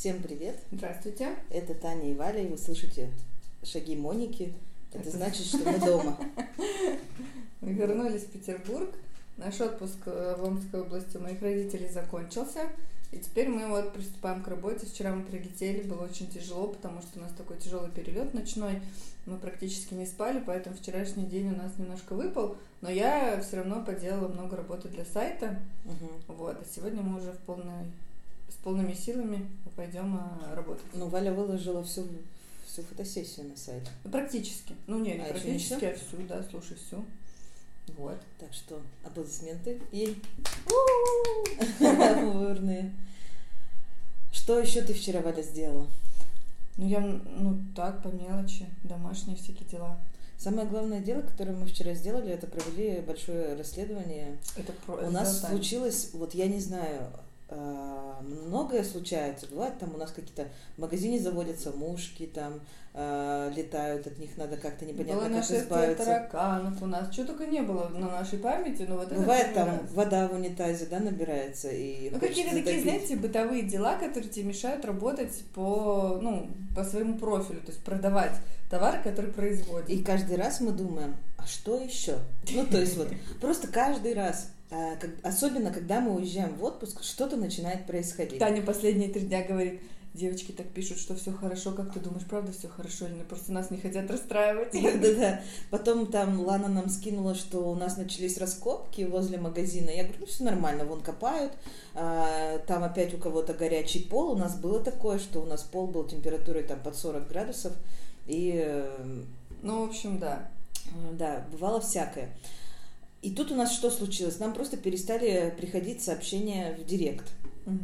Всем привет! Здравствуйте! Это Таня и Валя, и вы слышите шаги Моники. Это значит, что мы дома. Мы вернулись в Петербург. Наш отпуск в Омской области у моих родителей закончился. И теперь мы вот приступаем к работе. Вчера мы прилетели, было очень тяжело, потому что у нас такой тяжелый перелет ночной. Мы практически не спали, поэтому вчерашний день у нас немножко выпал. Но я все равно поделала много работы для сайта. Угу. Вот. А сегодня мы уже с полными силами пойдем работать. Ну, Валя выложила всю фотосессию на сайт. Практически. Ну, не практически, а всю, да, слушай, всю. Вот. Так что аплодисменты и бурные. Что еще ты вчера, Валя, сделала? Ну, я, так, по мелочи, домашние всякие дела. Самое главное дело, которое мы вчера сделали, это провели большое расследование. У нас случилось, вот я не знаю, многое случается, бывает, там у нас какие-то в магазине заводятся мушки, там летают, от них надо как-то непонятно было как избавиться. Тараканов у нас, чего только не было на нашей памяти, но вот бывает это там вода в унитазе, да, набирается и какие-то такие, знаете, бытовые дела, которые тебе мешают работать по своему профилю, то есть продавать товар, который производит. И каждый раз мы думаем, а что еще? Ну, то есть вот просто каждый раз. Особенно, когда мы уезжаем в отпуск, что-то начинает происходить. Таня последние 3 дня говорит, девочки так пишут, что все хорошо, как ты думаешь, правда все хорошо? Или просто нас не хотят расстраивать? Да-да-да. Потом там Лана нам скинула, что у нас начались раскопки возле магазина. Я говорю, все нормально, вон копают, там опять у кого-то горячий пол. У нас было такое, что у нас пол был температурой там под 40 градусов. И... Ну, в общем, да. Да, бывало всякое. И тут у нас что случилось? Нам просто перестали приходить сообщения в директ. Угу.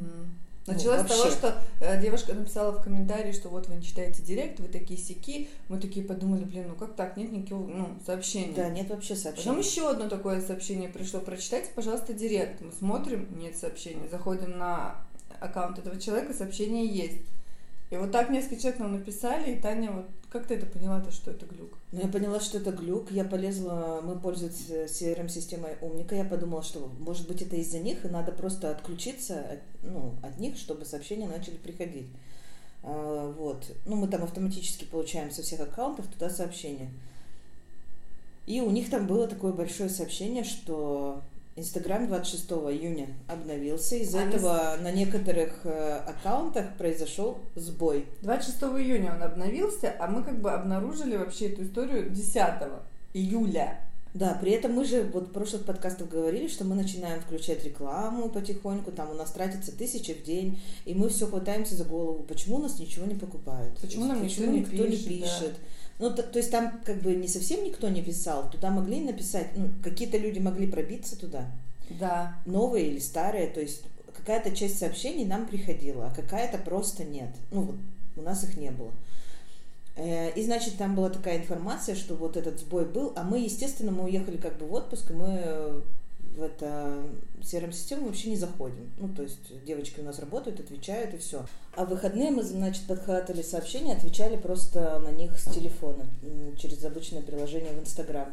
Началось с того, что девушка написала в комментарии, что вот вы не читаете директ, вы такие сяки. Мы такие подумали, как так, нет никаких сообщений. Да, нет вообще сообщений. Потом еще одно такое сообщение пришло, прочитайте, пожалуйста, директ. Мы смотрим, нет сообщений, заходим на аккаунт этого человека, сообщение есть. И вот так несколько человек нам написали, и Таня, вот как ты это поняла-то, что это глюк? Ну, я поняла, что это глюк, я полезла, мы пользуемся CRM-системой Умника, я подумала, что, может быть, это из-за них, и надо просто отключиться от них, чтобы сообщения начали приходить. Вот. Мы там автоматически получаем со всех аккаунтов туда сообщения. И у них там было такое большое сообщение, что... Инстаграм 26 июня обновился, из-за этого на некоторых аккаунтах произошел сбой. 26 июня он обновился, а мы как бы обнаружили вообще эту историю 10 июля. Да, при этом мы же вот в прошлых подкастах говорили, что мы начинаем включать рекламу потихоньку, там у нас тратится 1000 в день, и мы все хватаемся за голову, почему у нас ничего не покупают, почему нам никто не пишет. Да. То есть там как бы не совсем никто не писал, туда могли написать, какие-то люди могли пробиться туда, да. Новые или старые, то есть какая-то часть сообщений нам приходила, а какая-то просто нет, у нас их не было. И, значит, там была такая информация, что вот этот сбой был, а мы, естественно, мы уехали как бы в отпуск, и мы в эту CRM-систему вообще не заходим. То есть девочки у нас работают, отвечают и все. А в выходные мы, значит, подхватывали сообщения, отвечали просто на них с телефона, через обычное приложение в Инстаграм.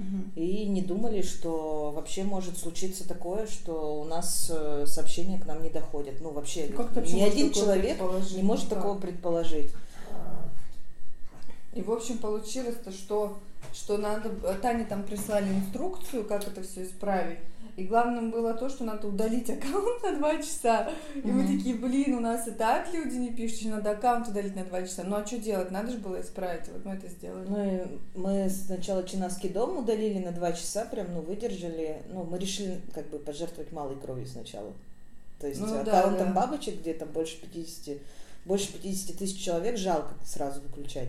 Угу. И не думали, что вообще может случиться такое, что у нас сообщения к нам не доходят. Вообще ни один человек не может такого предположить. И, в общем, получилось-то, что надо... Тане там прислали инструкцию, как это все исправить. И главным было то, что надо удалить аккаунт на 2 часа. И мы такие, у нас и так люди не пишут, надо аккаунт удалить на 2 часа. Ну, а что делать? Надо же было исправить. Вот мы это сделали. Мы сначала Чинаски Дом удалили на 2 часа, прям, выдержали. Мы решили, как бы, пожертвовать малой кровью сначала. То есть аккаунтом бабочек, где там больше 50 тысяч человек, жалко сразу выключать.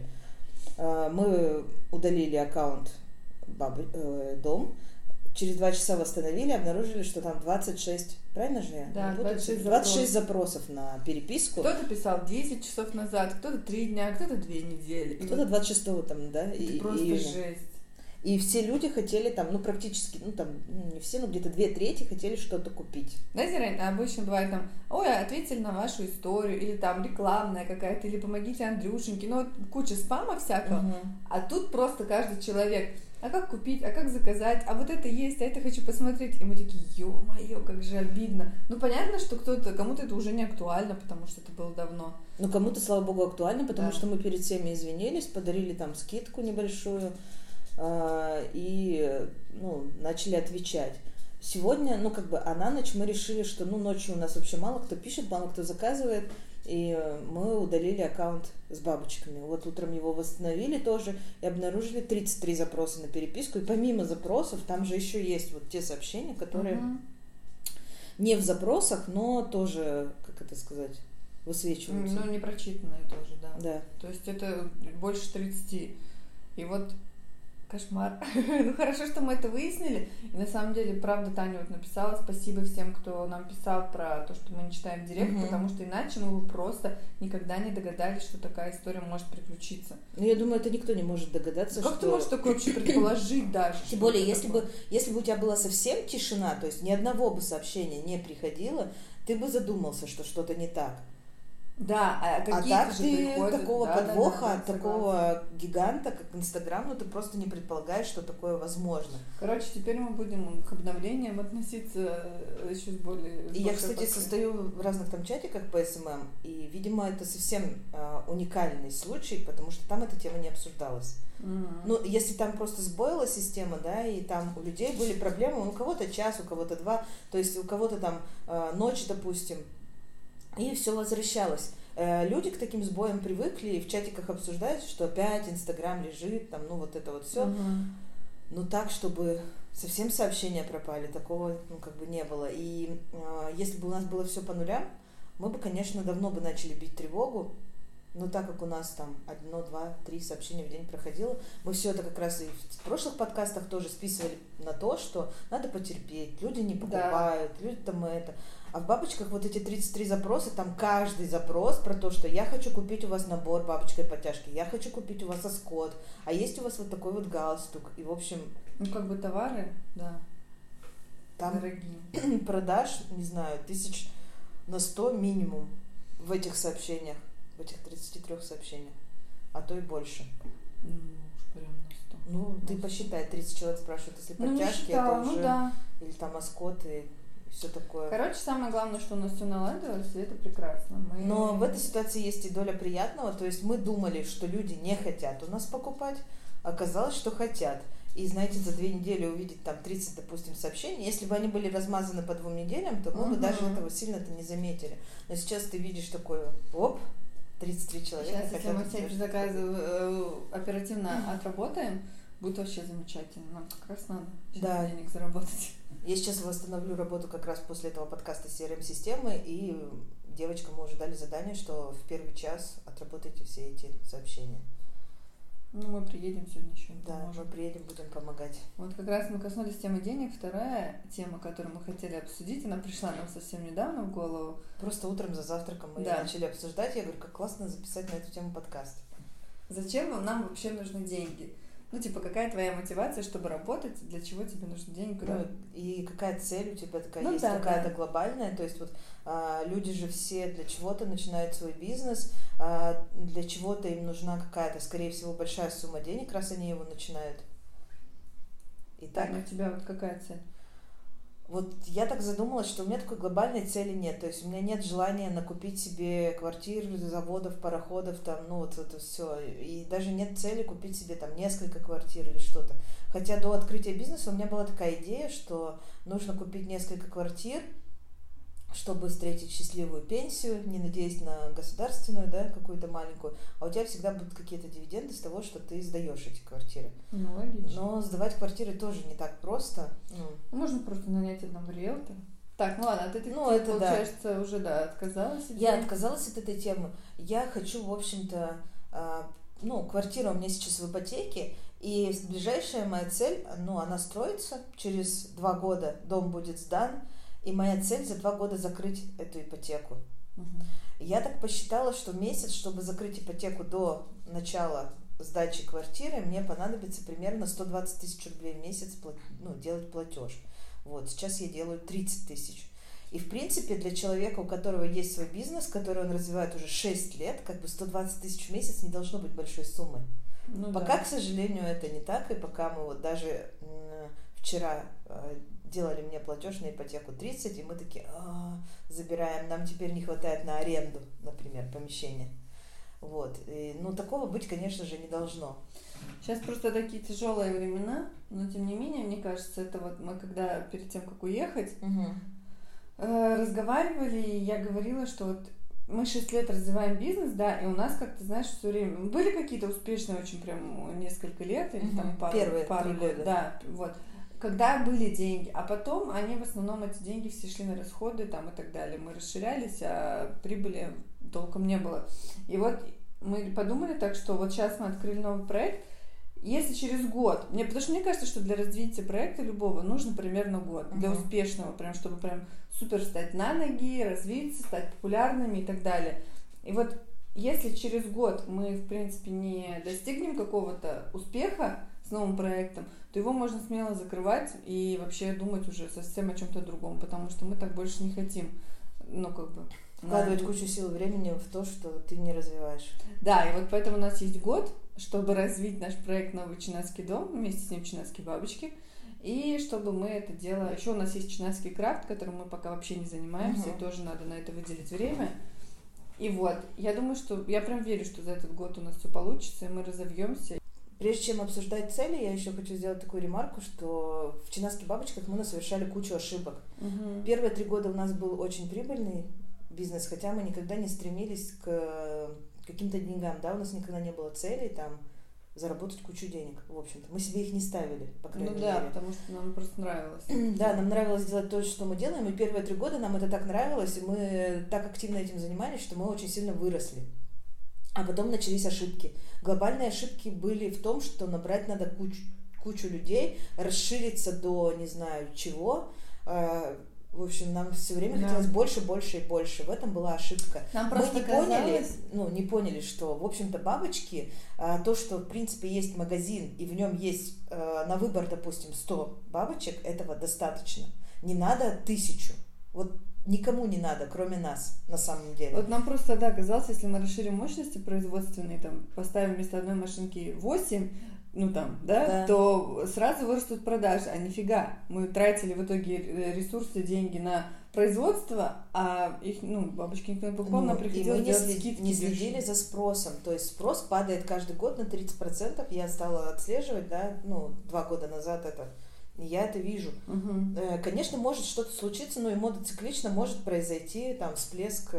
Мы удалили аккаунт «Дом», через 2 часа восстановили, обнаружили, что там 26, правильно же я? Да, 26 запросов на переписку. Кто-то писал 10 часов назад, кто-то 3 дня, кто-то 2 недели. Кто-то 26-го там, да? Это просто жесть. И все люди хотели там, практически, не все, но где-то 2/3 хотели что-то купить. Знаете, раньше обычно бывает там, ой, ответили на вашу историю, или там рекламная какая-то, или помогите Андрюшеньке, куча спама всякого. Угу. А тут просто каждый человек а как купить, а как заказать, а вот это есть, а это хочу посмотреть. И мы такие, ё-моё, как же обидно. Ну, понятно, что кому-то это уже не актуально, потому что это было давно. Ну, кому-то, слава богу, актуально, потому что мы перед всеми извинились, подарили там скидку небольшую и, ну, начали отвечать. Сегодня, ну, как бы, а на ночь мы решили, что, ну, ночью у нас вообще мало кто пишет, мало кто заказывает, и мы удалили аккаунт с бабочками. Вот утром его восстановили тоже и обнаружили 33 запроса на переписку. И помимо запросов, там же еще есть вот те сообщения, которые не в запросах, но тоже, как это сказать, высвечиваются. Ну, непрочитанные тоже, да. Да. То есть это больше 30. И вот... Кошмар. Ну, хорошо, что мы это выяснили. И на самом деле, правда, Таня вот написала. Спасибо всем, кто нам писал про то, что мы не читаем директ, потому что иначе мы бы просто никогда не догадались, что такая история может приключиться. Ну, я думаю, это никто не может догадаться. Как ты можешь такое вообще предположить даже? Тем более, если бы у тебя была совсем тишина, то есть ни одного бы сообщения не приходило, ты бы задумался, что что-то не так. Да, так ты такого подвоха, от такого гиганта, как Инстаграм, ну ты просто не предполагаешь, что такое возможно. Короче, теперь мы будем к обновлениям относиться еще с более... И я, кстати, состою в разных там чатиках по СММ, и, видимо, это совсем уникальный случай, потому что там эта тема не обсуждалась. Ну, если там просто сбоила система, да, и там у людей были проблемы, у кого-то час, у кого-то два, то есть у кого-то там ночь, допустим, и все возвращалось. Люди к таким сбоям привыкли, и в чатиках обсуждают, что опять Инстаграм лежит, там, ну, вот это вот все. Но так, чтобы совсем сообщения пропали, такого, ну, как бы не было. И если бы у нас было все по нулям, мы бы, конечно, давно бы начали бить тревогу. Но так как у нас там 1, 2, 3 сообщения в день проходило, мы все это как раз и в прошлых подкастах тоже списывали на то, что надо потерпеть, люди не покупают, люди там это... А в бабочках вот эти 33 запроса, там каждый запрос про то, что я хочу купить у вас набор бабочкой подтяжки, я хочу купить у вас оскот, а есть у вас вот такой вот галстук. И, в общем... Ну, как бы товары, да, там дорогие. Продаж, не знаю, 100 тысяч минимум в этих сообщениях, в этих 33 сообщениях, а то и больше. Ну, уж прям на 100. Ну, ты посчитай, 30 человек спрашивают, если подтяжки, это уже... Или там оскот, и... Все такое. Короче, самое главное, что у нас все наладилось, и это прекрасно. Но в этой ситуации есть и доля приятного. То есть мы думали, что люди не хотят у нас покупать. Оказалось, что хотят. И, знаете, за 2 недели увидеть там 30, допустим, сообщений. Если бы они были размазаны по 2 неделям, то мы бы даже этого сильно-то не заметили. Но сейчас ты видишь такой, оп, 33 человека. Сейчас, если мы все заказы оперативно отработаем, будет вообще замечательно. Нам как раз надо денег заработать. Я сейчас восстановлю работу как раз после этого подкаста CRM-системы, и девочкам мы уже дали задание, что в первый час отработайте все эти сообщения. Ну, мы приедем сегодня еще. Да, мы приедем, будем помогать. Вот как раз мы коснулись темы денег. Вторая тема, которую мы хотели обсудить, она пришла нам совсем недавно в голову. Просто утром за завтраком мы начали обсуждать. Я говорю, как классно записать на эту тему подкаст. Зачем нам вообще нужны деньги? Ну, типа, какая твоя мотивация, чтобы работать, для чего тебе нужны деньги? Ну, и какая цель у тебя такая есть, какая-то глобальная. То есть вот люди же все для чего-то начинают свой бизнес, для чего-то им нужна какая-то, скорее всего, большая сумма денег, раз они его начинают. Итак, у тебя вот какая цель? Вот я так задумалась, что у меня такой глобальной цели нет. То есть у меня нет желания накупить себе квартир, заводов, пароходов, там, ну вот это все. И даже нет цели купить себе там несколько квартир или что-то. Хотя до открытия бизнеса у меня была такая идея, что нужно купить несколько квартир, чтобы встретить счастливую пенсию, не надеясь на государственную, да, какую-то маленькую, а у тебя всегда будут какие-то дивиденды с того, что ты сдаешь эти квартиры. Ну, логично. Но сдавать квартиры тоже не так просто. Можно просто нанять одного риэлтора. Так, ну ладно, от этой темы, это получается, уже, отказалась от этой темы. Я отказалась от этой темы. Я хочу, в общем-то, квартира у меня сейчас в ипотеке, и ближайшая моя цель, она строится, через 2 года дом будет сдан, и моя цель за 2 года закрыть эту ипотеку. Я так посчитала, что месяц, чтобы закрыть ипотеку до начала сдачи квартиры, мне понадобится примерно 120 тысяч рублей в месяц делать платеж. Вот, сейчас я делаю 30 тысяч. И, в принципе, для человека, у которого есть свой бизнес, который он развивает уже 6 лет, как бы 120 тысяч в месяц не должно быть большой суммой. Ну, пока, да. К сожалению, это не так, и пока мы вот даже вчера делали мне платеж на ипотеку 30, и мы такие забираем, нам теперь не хватает на аренду, например, помещения. Вот. И, ну, такого быть, конечно же, не должно. Сейчас просто такие тяжелые времена, но тем не менее, мне кажется, это вот мы когда перед тем, как уехать, разговаривали, и я говорила, что вот мы 6 лет развиваем бизнес, да, и у нас как-то, знаешь, все время... Были какие-то успешные очень прям несколько лет, или там пару лет, да, вот. Когда были деньги, а потом они в основном, эти деньги все шли на расходы там и так далее. Мы расширялись, а прибыли толком не было. И вот мы подумали так, что вот сейчас мы открыли новый проект, если через год... потому что мне кажется, что для развития проекта любого нужно примерно год. Для успешного, прям, чтобы прям супер встать на ноги, развиться, стать популярными и так далее. И вот если через год мы, в принципе, не достигнем какого-то успеха с новым проектом, то его можно смело закрывать и вообще думать уже совсем о чем-то другом, потому что мы так больше не хотим. Ну, как бы... Вкладывать кучу сил и времени в то, что ты не развиваешь. Да, и вот поэтому у нас есть год, чтобы развить наш проект «Новый Чинаски Дом», вместе с ним «Чинаски бабочки», и чтобы мы это дело... Еще у нас есть «Чинаски крафт», которым мы пока вообще не занимаемся, и тоже надо на это выделить время. И вот, я думаю, что... Я прям верю, что за этот год у нас все получится, и мы разовьемся. Прежде чем обсуждать цели, я еще хочу сделать такую ремарку, что в «Чинаски бабочках» мы совершали кучу ошибок. Первые 3 года у нас был очень прибыльный бизнес, хотя мы никогда не стремились к каким-то деньгам, да, у нас никогда не было цели там заработать кучу денег, в общем-то. Мы себе их не ставили, по крайней мере. Ну да, потому что нам просто нравилось. Да, нам нравилось делать то, что мы делаем, и первые 3 года нам это так нравилось, и мы так активно этим занимались, что мы очень сильно выросли. А потом начались ошибки. Глобальные ошибки были в том, что набрать надо кучу людей, расшириться до не знаю чего. В общем, нам все время хотелось больше, больше и больше. В этом была ошибка. Нам просто не поняли, что, в общем-то, бабочки, то, что, в принципе, есть магазин, и в нем есть на выбор, допустим, 100 бабочек, этого достаточно. Не надо 1000. Вот никому не надо, кроме нас, на самом деле. Вот нам просто, да, казалось, если мы расширим мощности производственные, там, поставим вместо одной машинки 8, то сразу вырастут продажи, а нифига. Мы тратили в итоге ресурсы, деньги на производство, а их, бабочки никто не покупал, нам приходилось делать скидки. Не следили за спросом, то есть спрос падает каждый год на 30%, я стала отслеживать, 2 года назад это, я это вижу. Конечно, может что-то случиться, но и мотоциклично может произойти там всплеск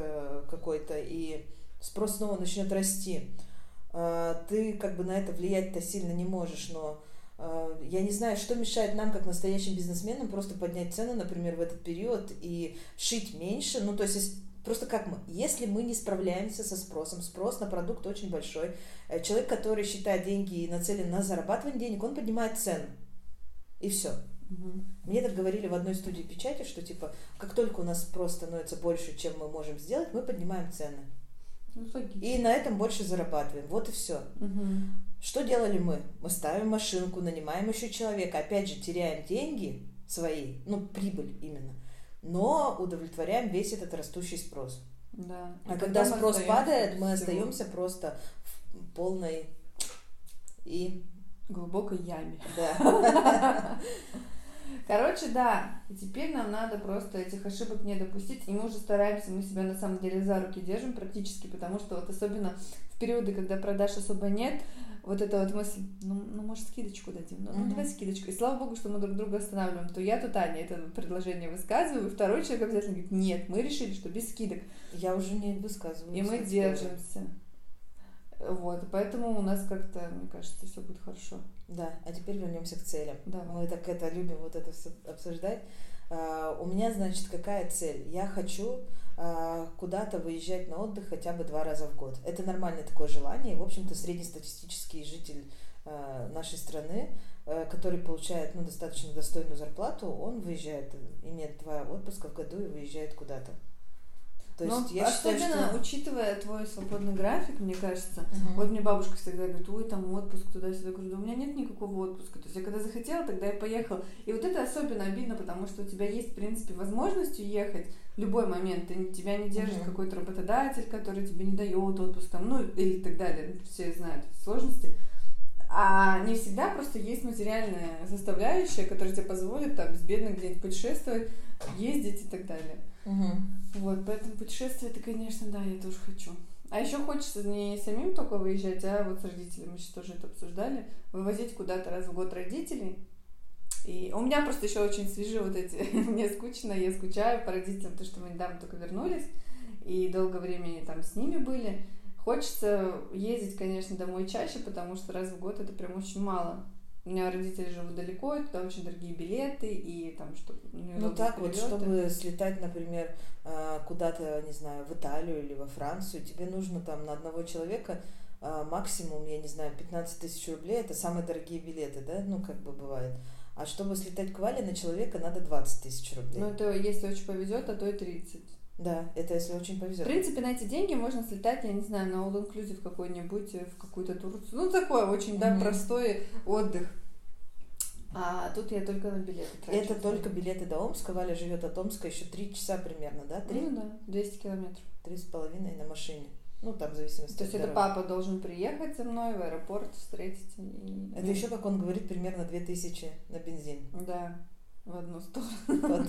какой-то, и спрос снова начнет расти. Ты как бы на это влиять-то сильно не можешь, но я не знаю, что мешает нам, как настоящим бизнесменам, просто поднять цены, например, в этот период и шить меньше. Ну, то есть, просто как мы? Если мы не справляемся со спросом, спрос на продукт очень большой, человек, который считает деньги и нацелен на зарабатывание денег, он поднимает цену, и все. Мне так говорили в одной студии печати, что типа, как только у нас спрос становится больше, чем мы можем сделать, мы поднимаем цены. И на этом больше зарабатываем. Вот и все. Что делали мы? Мы ставим машинку, нанимаем еще человека. Опять же, теряем деньги свои, прибыль именно, но удовлетворяем весь этот растущий спрос. Да. А когда спрос падает, мы остаемся просто в полной и глубокой яме. Да. Короче, да, и теперь нам надо просто этих ошибок не допустить, и мы уже стараемся, мы себя на самом деле за руки держим практически, потому что вот особенно в периоды, когда продаж особо нет, вот эта вот мысль, может скидочку дадим, давай скидочку, и слава богу, что мы друг друга останавливаем, то я, то Таня это предложение высказываю, и второй человек обязательно говорит, нет, мы решили, что без скидок. Я уже не высказываю. И мы держимся. Вот, поэтому у нас как-то, мне кажется, все будет хорошо. Да, а теперь вернемся к целям. Да. Мы так это любим, вот это все обсуждать. У меня, значит, какая цель? Я хочу куда-то выезжать на отдых хотя бы 2 раза в год. Это нормальное такое желание. В общем-то, среднестатистический житель нашей страны, который получает достаточно достойную зарплату, он выезжает, имеет 2 отпуска в году и выезжает куда-то. То есть я особенно считаю, что... учитывая твой свободный график, мне кажется, вот мне бабушка всегда говорит, ой, там отпуск, туда-сюда, говорю, да у меня нет никакого отпуска, то есть я когда захотела, тогда я поехала. И вот это особенно обидно, потому что у тебя есть, в принципе, возможность уехать в любой момент, и тебя не держит какой-то работодатель, который тебе не дает отпуск, или так далее, все знают эти сложности. А не всегда просто есть материальная составляющая, которая тебе позволит там, с бедных где-нибудь путешествовать, ездить и так далее. Угу. Вот, поэтому путешествие, это, конечно, да, я тоже хочу. А еще хочется не самим только выезжать, а вот с родителями, мы сейчас тоже это обсуждали, вывозить куда-то раз в год родителей. И у меня просто еще очень свежи вот эти, мне скучно, я скучаю по родителям, потому что мы недавно только вернулись, и долгое время там с ними были. Хочется ездить, конечно, домой чаще, потому что раз в год это прям очень мало. У меня родители живут далеко, и туда очень дорогие билеты, и там что-то... Ну так вот, чтобы слетать, например, куда-то, не знаю, в Италию или во Францию, тебе нужно там на одного человека максимум, я не знаю, 15 000 рублей, это самые дорогие билеты, да, ну как бы бывает. А чтобы слетать к Вале, на человека надо 20 000 рублей. Ну это если очень повезет, а то и 30. Да, это если очень повезет. В принципе, на эти деньги можно слетать, я не знаю, на all-inclusive какой-нибудь, в какую-то Турцию. Ну, такой очень, да, простой отдых. А тут я только на билеты трачу. Это только билеты до Омска. Валя живет от Омска еще 3 часа примерно, да? 3? Ну, да, 200 километров. 3,5 на машине. Ну, там в зависимости от дороги. То есть это папа должен приехать за мной в аэропорт, встретить. Это еще, как он говорит, примерно 2000 на бензин. Да. В одну сторону.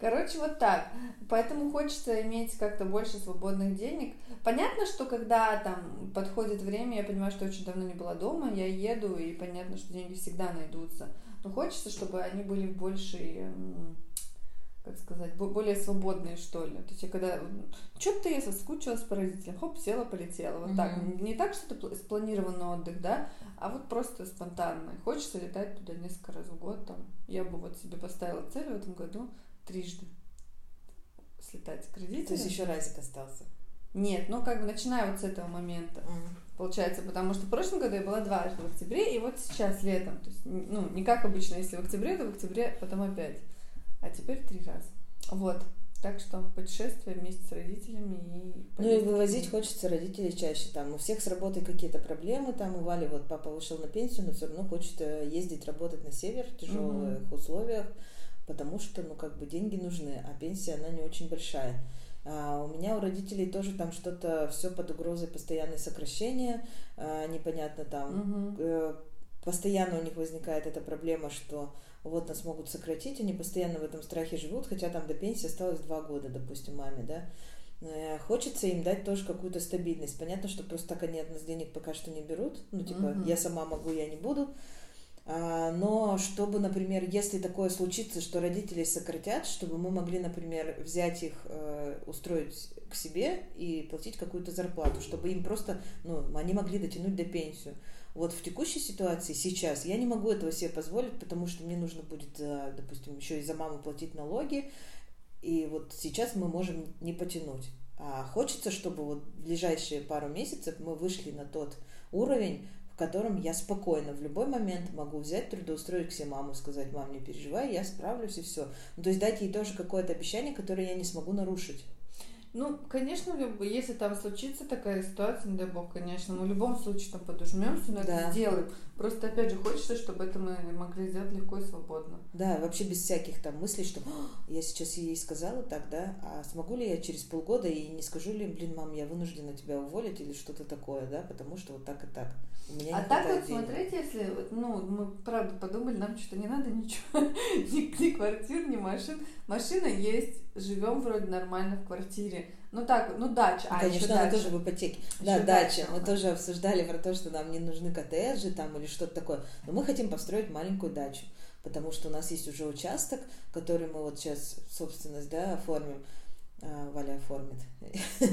Короче, вот так. Поэтому хочется иметь как-то больше свободных денег. Понятно, что когда там подходит время, я понимаю, что очень давно не была дома, я еду, и понятно, что деньги всегда найдутся. Но хочется, чтобы они были больше, как сказать, более свободные, что ли. То есть я когда... Чё-то я соскучилась по родителям. Хоп, села, полетела. Вот так. Не так, что это спланированный отдых, да, а вот просто спонтанно. Хочется летать туда несколько раз в год там. Я бы вот себе поставила цель в этом году 3 слетать к родителям. То есть еще разик остался? Нет, ну как бы начиная вот с этого момента, получается, потому что в прошлом году я была 2 в октябре, и вот сейчас летом. То есть, ну, не как обычно, если в октябре, то в октябре потом опять. А теперь 3. Вот. Так что путешествие вместе с родителями и... Ну и вывозить хочется родителей чаще. Там у всех с работой какие-то проблемы. Там у Вали вот папа вышел на пенсию, но все равно хочет ездить работать на север в тяжелых условиях, потому что, ну, как бы деньги нужны, а пенсия, она не очень большая. А у меня, у родителей тоже там что-то все под угрозой, постоянные сокращения, непонятно там... Постоянно у них возникает эта проблема, что вот нас могут сократить, они постоянно в этом страхе живут, хотя там до пенсии осталось 2 года, допустим, маме, да. Хочется им дать тоже какую-то стабильность. Понятно, что просто так они от нас денег пока что не берут, ну типа я сама могу, я не буду. Но чтобы, например, если такое случится, что родители сократят, чтобы мы могли, например, взять их, устроить к себе и платить какую-то зарплату, чтобы им просто, ну, они могли дотянуть до пенсии. Вот в текущей ситуации сейчас я не могу этого себе позволить, потому что мне нужно будет, допустим, еще и за маму платить налоги, и вот сейчас мы можем не потянуть. А хочется, чтобы вот в ближайшие пару месяцев мы вышли на тот уровень, в котором я спокойно в любой момент могу взять, трудоустроить к себе маму, сказать: мам, не переживай, я справлюсь, и все. Ну, то есть дать ей тоже какое-то обещание, которое я не смогу нарушить. Ну, конечно, если там случится такая ситуация, не дай бог, конечно, мы в любом случае там подожмемся, но это сделаем. Просто, опять же, хочется, чтобы это мы могли сделать легко и свободно. Да, вообще без всяких там мыслей, что я сейчас ей сказала так, да, а смогу ли я через полгода и не скажу ли, блин, мам, я вынуждена тебя уволить или что-то такое, да, потому что вот так и так. А так вот смотреть, если, ну, мы правда подумали, нам что-то не надо ничего, ни квартир, ни машин. Машина есть, живем вроде нормально в квартире. Ну так, ну дача, ну, а конечно, еще дача. Конечно, она тоже в ипотеке. Да, дача. Мы тоже обсуждали про то, что нам не нужны коттеджи там или что-то такое. Но мы хотим построить маленькую дачу, потому что у нас есть уже участок, который мы вот сейчас собственность, да, оформим. Валя оформит.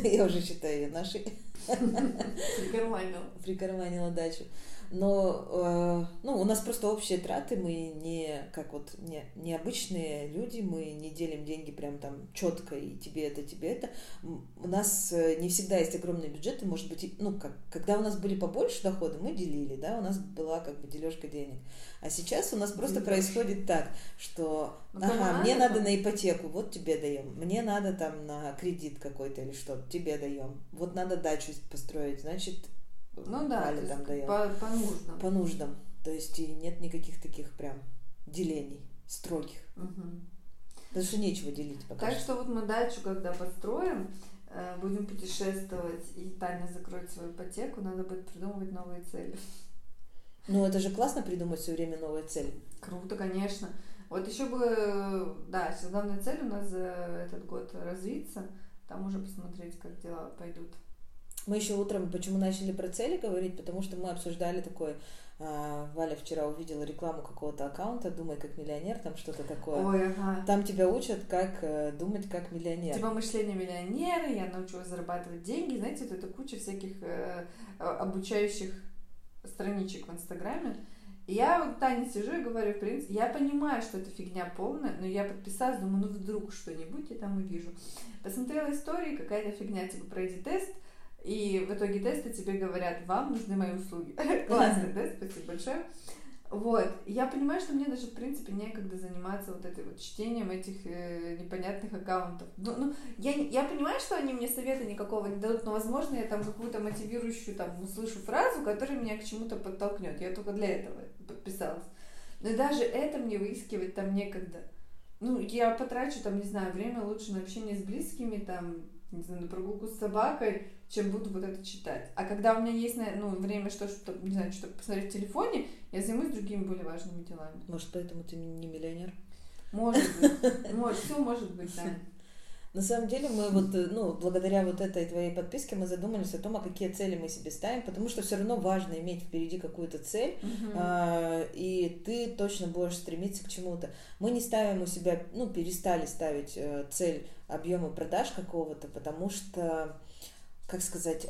Я уже считаю ее нашей. Прикарманила. Прикарманила дачу. Но ну, у нас просто общие траты, мы не как вот необычные люди, мы не делим деньги прям там четко, и тебе это. У нас не всегда есть огромные бюджеты, может быть, ну, как, когда у нас были побольше доходы, мы делили, да, у нас была как бы дележка денег. А сейчас у нас просто происходит так, что мне надо на ипотеку, вот тебе даем, мне надо там на кредит какой-то или что-то, тебе даем, вот надо дачу построить, значит, ну да, Валя там дает. По нуждам. По нуждам. То есть и нет никаких таких прям делений строгих. Потому что нечего делить пока. Так что вот мы дачу, когда построим, будем путешествовать, и Таня закроет свою ипотеку, надо будет придумывать новые цели. Ну, это же классно придумать все время новые цели. Круто, конечно. Вот еще бы, да, сейчас главная цель у нас за этот год развиться, там уже посмотреть, как дела пойдут. Мы еще утром, почему начали про цели говорить, потому что мы обсуждали такое, Валя вчера увидела рекламу какого-то аккаунта «Думай как миллионер», там что-то такое. Ой, ага. Там тебя учат, как думать как миллионер. Типа мышление миллионера, я научилась зарабатывать деньги. Знаете, вот это куча всяких обучающих страничек в Инстаграме. И я вот Тане сижу и говорю, в принципе, я понимаю, что это фигня полная, но я подписалась, думаю, ну вдруг что-нибудь я там увижу. Посмотрела истории, какая-то фигня, типа пройди тест, и в итоге теста тебе говорят, вам нужны мои услуги. Классный тест, спасибо большое. Вот, я понимаю, что мне даже, в принципе, некогда заниматься вот этим вот чтением этих непонятных аккаунтов. Ну, я понимаю, что они мне совета никакого не дадут, но, возможно, я там какую-то мотивирующую там услышу фразу, которая меня к чему-то подтолкнет. Я только для этого подписалась. Но даже это мне выискивать там некогда. Ну, я потрачу там, не знаю, время лучше на общение с близкими, там, не знаю, на прогулку с собакой, чем буду вот это читать. А когда у меня есть, ну, время что-то, не знаю, что-то посмотреть в телефоне, я займусь другими более важными делами. Может, поэтому ты не миллионер? Может быть. Может, все может быть, да. На самом деле мы вот, ну, благодаря вот этой твоей подписке мы задумались о том, а какие цели мы себе ставим, потому что все равно важно иметь впереди какую-то цель, и ты точно будешь стремиться к чему-то. Мы не ставим у себя, ну, перестали ставить цель объема продаж какого-то, потому что, как сказать,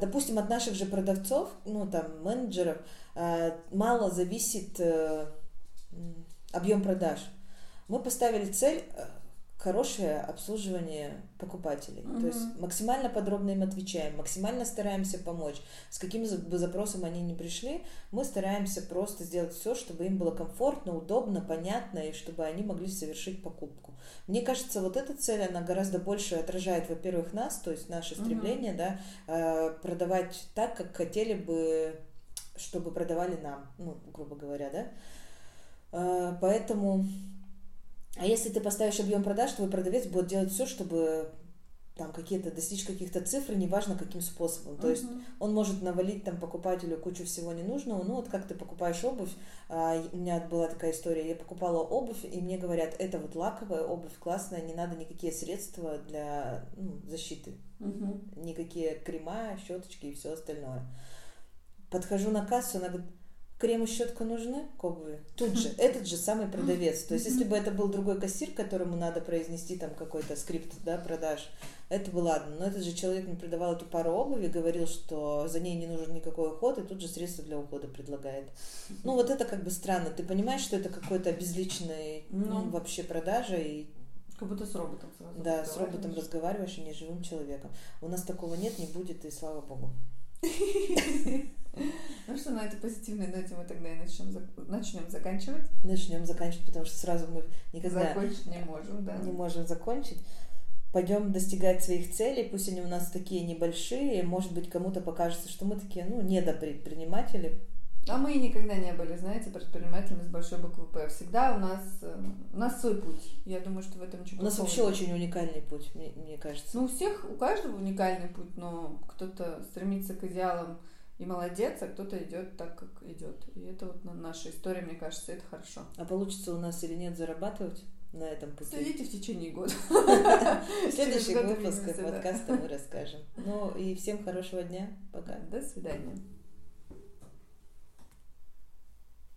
допустим, от наших же продавцов, ну, там, менеджеров, мало зависит объем продаж. Мы поставили цель... хорошее обслуживание покупателей. Uh-huh. То есть максимально подробно им отвечаем, максимально стараемся помочь. С каким бы запросом они ни пришли, мы стараемся просто сделать все, чтобы им было комфортно, удобно, понятно, и чтобы они могли совершить покупку. Мне кажется, вот эта цель, она гораздо больше отражает, во-первых, нас, то есть наше стремление, uh-huh. да, продавать так, как хотели бы, чтобы продавали нам, ну, грубо говоря, да. Поэтому... А если ты поставишь объем продаж, твой продавец будет делать все, чтобы там какие-то достичь каких-то цифр, неважно каким способом. То есть он может навалить там покупателю кучу всего ненужного. Ну вот как ты покупаешь обувь, у меня была такая история, я покупала обувь, и мне говорят, это вот лаковая обувь, классная, не надо никакие средства для защиты, никакие крема, щеточки и все остальное. Подхожу на кассу, она говорит, крем и щетка нужны к обуви? Тут же, этот же самый продавец. То есть, если бы это был другой кассир, которому надо произнести там какой-то скрипт, да, продаж, это бы ладно. Но этот же человек мне продавал эту пару обуви, говорил, что за ней не нужен никакой уход, и тут же средства для ухода предлагает. Ну, вот это как бы странно. Ты понимаешь, что это какой-то обезличенный, ну, вообще продажа и... Как будто с роботом сразу. Да, с роботом разговариваешь, и не живым человеком. У нас такого нет, не будет, и слава богу. Ну что, на этой позитивной ноте мы тогда и начнем заканчивать. Начнем заканчивать, потому что сразу мы никогда закончить не можем, да. Не можем закончить. Пойдем достигать своих целей, пусть они у нас такие небольшие, может быть, кому-то покажется, что мы такие, ну, недопредприниматели. А мы и никогда не были, знаете, предпринимателями с большой буквы П. Всегда у нас свой путь. Я думаю, что в этом ничего. У нас вообще очень уникальный путь, мне кажется. Ну, у каждого уникальный путь, но кто-то стремится к идеалам и молодец, а кто-то идет так, как идет. И это вот наша история, мне кажется, это хорошо. А получится у нас или нет зарабатывать на этом пути? Следите в течение года. В следующих выпусках подкаста мы расскажем. Ну и всем хорошего дня. Пока. До свидания.